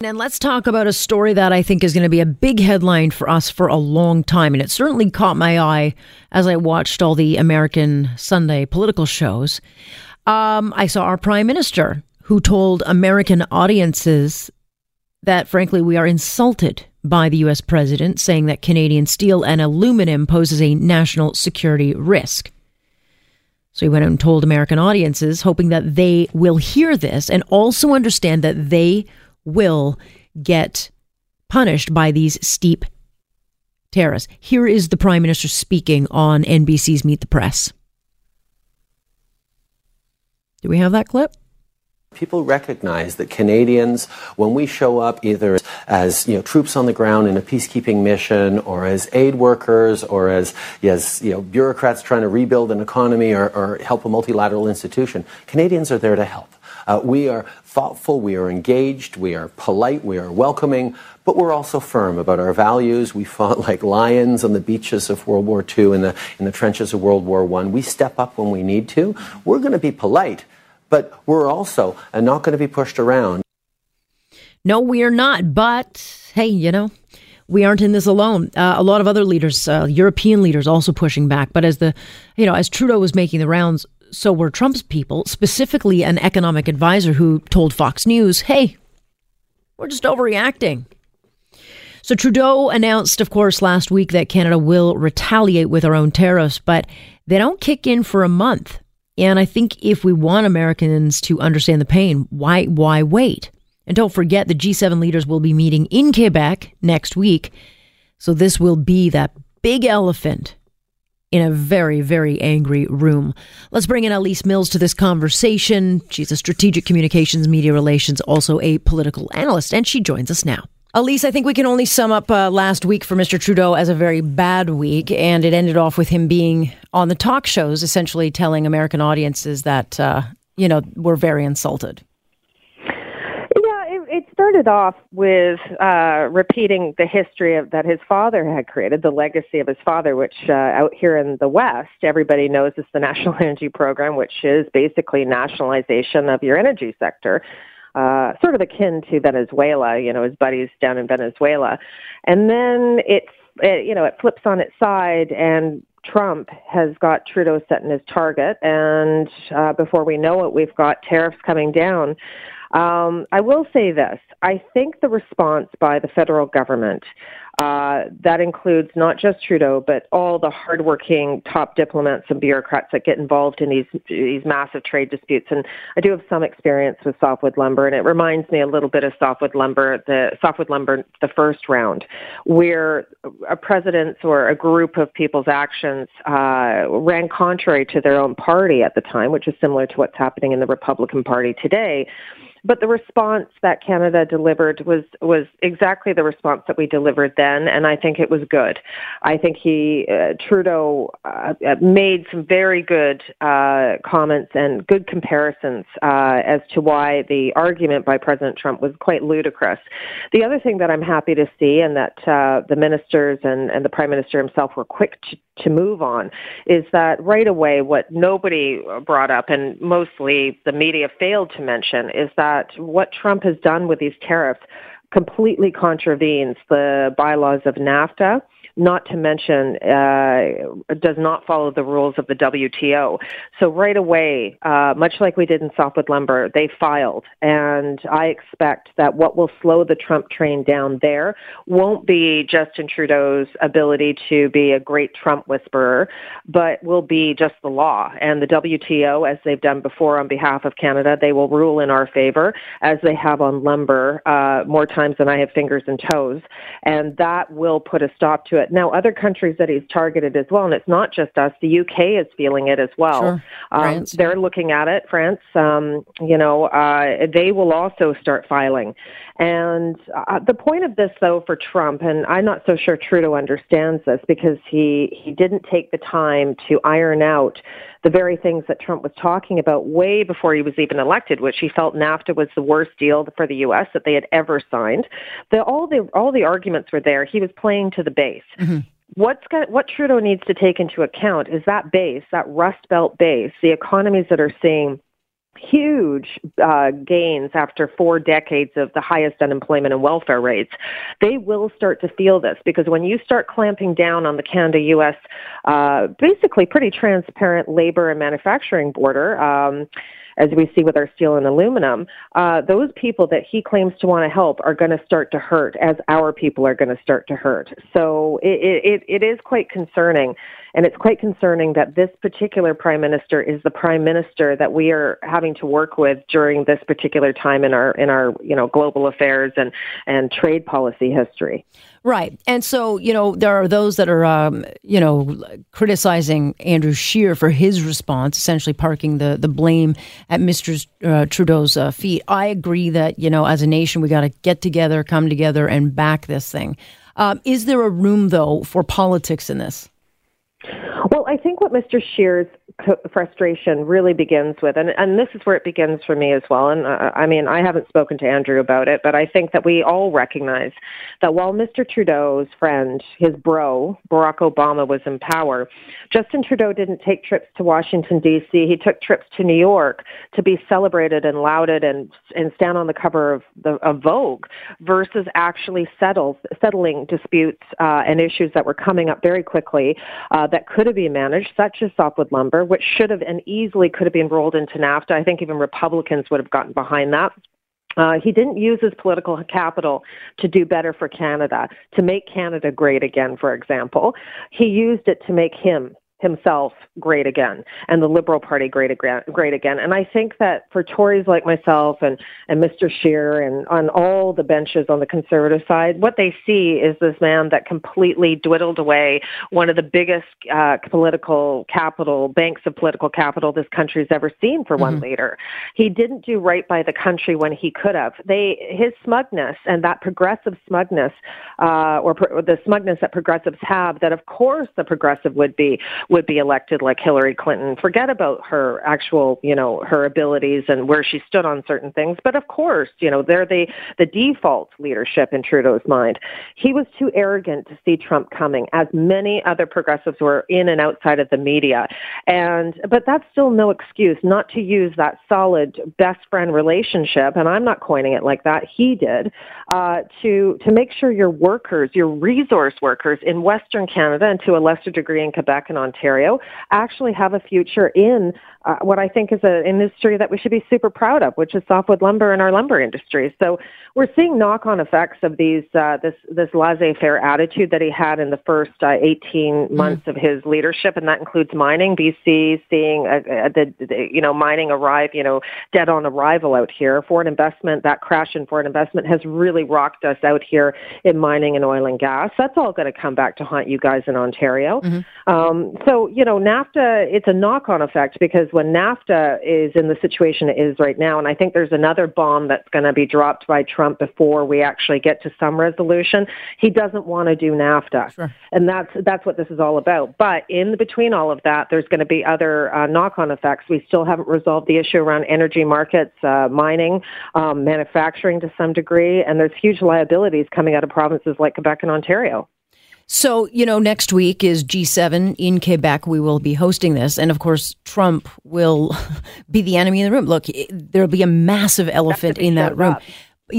And let's talk about a story that I think is going to be a big headline for us for a long time. And it certainly caught my eye as I watched all the American Sunday political shows. I saw our prime minister who told American audiences that, frankly, we are insulted by the U.S. president, saying that Canadian steel and aluminum poses a national security risk. So he went out and told American audiences, hoping that they will hear this and also understand that they will get punished by these steep tariffs. Here is the Prime Minister speaking on NBC's Meet the Press. Do we have that clip? People recognize that Canadians, when we show up either as troops on the ground in a peacekeeping mission, or as aid workers, or as bureaucrats trying to rebuild an economy or help a multilateral institution, Canadians are there to help. We are thoughtful, we are engaged, we are polite, we are welcoming, but we're also firm about our values. We fought like lions on the beaches of World War II, in the trenches of World War I. We step up when we need to. We're going to be polite, but we're also not going to be pushed around. No, we are not, but hey, we aren't in this alone. A lot of other leaders, European leaders, also pushing back. But as Trudeau was making the rounds, so were Trump's people, specifically an economic advisor who told Fox News, hey, we're just overreacting. So Trudeau announced, of course, last week that Canada will retaliate with our own tariffs, but they don't kick in for a month. And I think if we want Americans to understand the pain, why wait? And don't forget, the G7 leaders will be meeting in Quebec next week. So this will be that big elephant in a very, very angry room. Let's bring in Elise Mills to this conversation. She's a strategic communications, media relations, also a political analyst, and she joins us now. Elise, I think we can only sum up last week for Mr. Trudeau as a very bad week, and it ended off with him being on the talk shows, essentially telling American audiences that, we're very insulted. It started off with repeating the history that his father had created, the legacy of his father, which out here in the West, everybody knows is the National Energy Program, which is basically nationalization of your energy sector, sort of akin to Venezuela, his buddies down in Venezuela. And then it flips on its side, and Trump has got Trudeau setting his target. And before we know it, we've got tariffs coming down. I will say this. I think the response by the federal government, that includes not just Trudeau, but all the hardworking top diplomats and bureaucrats that get involved in these massive trade disputes. And I do have some experience with softwood lumber, and it reminds me a little bit of softwood lumber, the first round, where a president's or a group of people's actions ran contrary to their own party at the time, which is similar to what's happening in the Republican Party today. But the response that Canada delivered was exactly the response that we delivered then, and I think it was good. I think Trudeau made some very good comments and good comparisons as to why the argument by President Trump was quite ludicrous. The other thing that I'm happy to see, and that the ministers and the Prime Minister himself were quick to move on, is that right away what nobody brought up, and mostly the media failed to mention, is that what Trump has done with these tariffs completely contravenes the bylaws of NAFTA, not to mention does not follow the rules of the WTO. So right away, much like we did in softwood lumber, they filed. And I expect that what will slow the Trump train down there won't be Justin Trudeau's ability to be a great Trump whisperer, but will be just the law. And the WTO, as they've done before on behalf of Canada, they will rule in our favor, as they have on lumber more times than I have fingers and toes. And that will put a stop to it. now other countries that he's targeted as well, and it's not just us. The UK is feeling it as well. Sure. They're looking at it, France. They will also start filing. And the point of this, though, for Trump, and I'm not so sure Trudeau understands this because he didn't take the time to iron out the very things that Trump was talking about way before he was even elected, which he felt NAFTA was the worst deal for the U.S. that they had ever signed. All the arguments were there. He was playing to the base. Mm-hmm. What Trudeau needs to take into account is that base, that Rust Belt base, the economies that are seeing huge gains after 4 decades of the highest unemployment and welfare rates, they will start to feel this, because when you start clamping down on the Canada-U.S. Basically pretty transparent labor and manufacturing border, as we see with our steel and aluminum, those people that he claims to want to help are going to start to hurt, as our people are going to start to hurt. So it is quite concerning, and it's quite concerning that this particular prime minister is the prime minister that we are having to work with during this particular time in our global affairs and trade policy history. Right, and so there are those that are criticizing Andrew Scheer for his response, essentially parking the blame at Mr. Trudeau's feet. I agree that, as a nation, we got to get together, come together, and back this thing. Is there a room, though, for politics in this? Well, I think what Mr. Scheer's frustration really begins with, and this is where it begins for me as well, and I haven't spoken to Andrew about it, but I think that we all recognize that while Mr. Trudeau's friend, his bro, Barack Obama, was in power, Justin Trudeau didn't take trips to Washington, D.C. He took trips to New York to be celebrated and lauded and stand on the cover of Vogue versus actually settling disputes and issues that were coming up very quickly that could have been managed, such as softwood lumber, which should have and easily could have been rolled into NAFTA. I think even Republicans would have gotten behind that. He didn't use his political capital to do better for Canada, to make Canada great again, for example. He used it to make himself great again, and the Liberal Party great again. And I think that for Tories like myself and Mr. Scheer and on all the benches on the Conservative side, what they see is this man that completely dwiddled away one of the biggest banks of political capital this country's ever seen for one leader. He didn't do right by the country when he could have. His smugness and that progressive smugness, or the smugness that progressives have, that of course the progressive would be elected like Hillary Clinton. Forget about her actual, her abilities and where she stood on certain things. But of course, they're the default leadership in Trudeau's mind. He was too arrogant to see Trump coming, as many other progressives were in and outside of the media. But that's still no excuse not to use that solid best friend relationship, and I'm not coining it like that, he did, to make sure your workers, your resource workers in Western Canada, and to a lesser degree in Quebec and Ontario, actually have a future in what I think is an industry that we should be super proud of, which is softwood lumber and our lumber industry. So we're seeing knock-on effects of these this laissez-faire attitude that he had in the first 18 months of his leadership, and that includes mining. BC seeing mining arrive, dead on arrival out here. Foreign investment, that crash in foreign investment has really rocked us out here in mining and oil and gas. That's all going to come back to haunt you guys in Ontario. Mm-hmm. So NAFTA, it's a knock-on effect, because when NAFTA is in the situation it is right now, and I think there's another bomb that's going to be dropped by Trump before we actually get to some resolution, he doesn't want to do NAFTA. Sure. And that's what this is all about. But in between all of that, there's going to be other knock-on effects. We still haven't resolved the issue around energy markets, mining, manufacturing to some degree, and there's huge liabilities coming out of provinces like Quebec and Ontario. So, next week is G7 in Quebec. We will be hosting this. And, of course, Trump will be the enemy in the room. Look, there'll be a massive elephant in that room.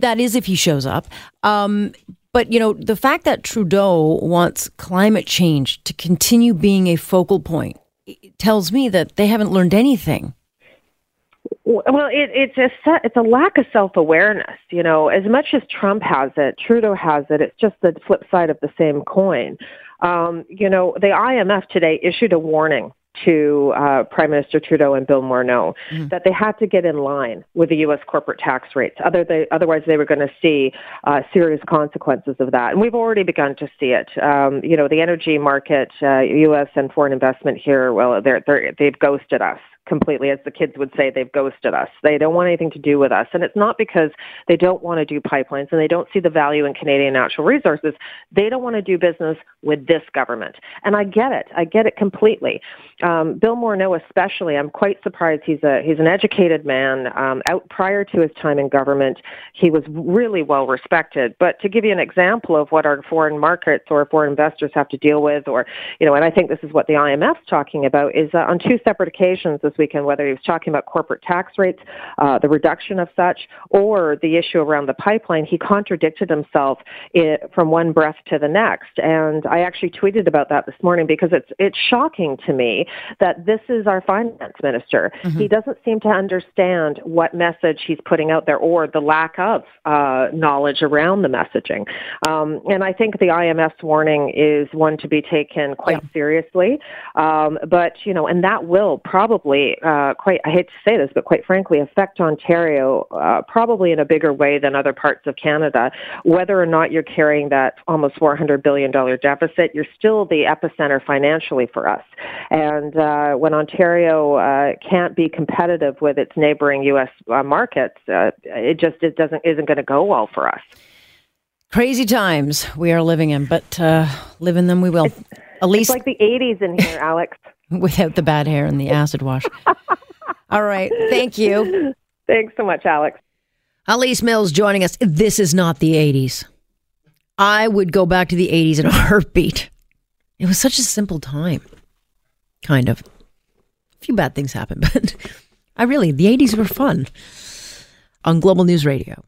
That is if he shows up. But, the fact that Trudeau wants climate change to continue being a focal point tells me that they haven't learned anything. Well, it's a lack of self-awareness, as much as Trump has it, Trudeau has it. It's just the flip side of the same coin. The IMF today issued a warning to Prime Minister Trudeau and Bill Morneau, that they had to get in line with the U.S. corporate tax rates. Otherwise, they were going to see serious consequences of that. And we've already begun to see it. You know, the energy market, U.S. and foreign investment here, well, they've ghosted us completely. As the kids would say, they've ghosted us. They don't want anything to do with us. And it's not because they don't want to do pipelines and they don't see the value in Canadian natural resources. They don't want to do business with this government. And I get it. I get it completely. Bill Morneau especially, I'm quite surprised. He's an educated man. Out prior to his time in government, he was really well respected. But to give you an example of what our foreign markets or foreign investors have to deal with, or, you know, and I think this is what the IMF's talking about, is on two separate occasions this weekend, whether he was talking about corporate tax rates, the reduction of such, or the issue around the pipeline, he contradicted himself from one breath to the next. And I actually tweeted about that this morning because it's shocking to me that this is our finance minister. He doesn't seem to understand what message he's putting out there, or the lack of knowledge around the messaging. And I think the IMF's warning is one to be taken quite seriously. But, you know, and that will probably, I hate to say this, but quite frankly, affect Ontario probably in a bigger way than other parts of Canada. Whether or not you're carrying that almost $400 billion deficit, you're still the epicenter financially for us. And when Ontario can't be competitive with its neighboring U.S. markets, it isn't going to go well for us. Crazy times we are living in, but live in them we will. It's like the 80s in here, Alex. Without the bad hair and the acid wash. All right. Thank you. Thanks so much, Alex. Elise Mills joining us. This is not the 80s. I would go back to the 80s in a heartbeat. It was such a simple time. Kind of. A few bad things happened, but the 80s were fun. On Global News Radio.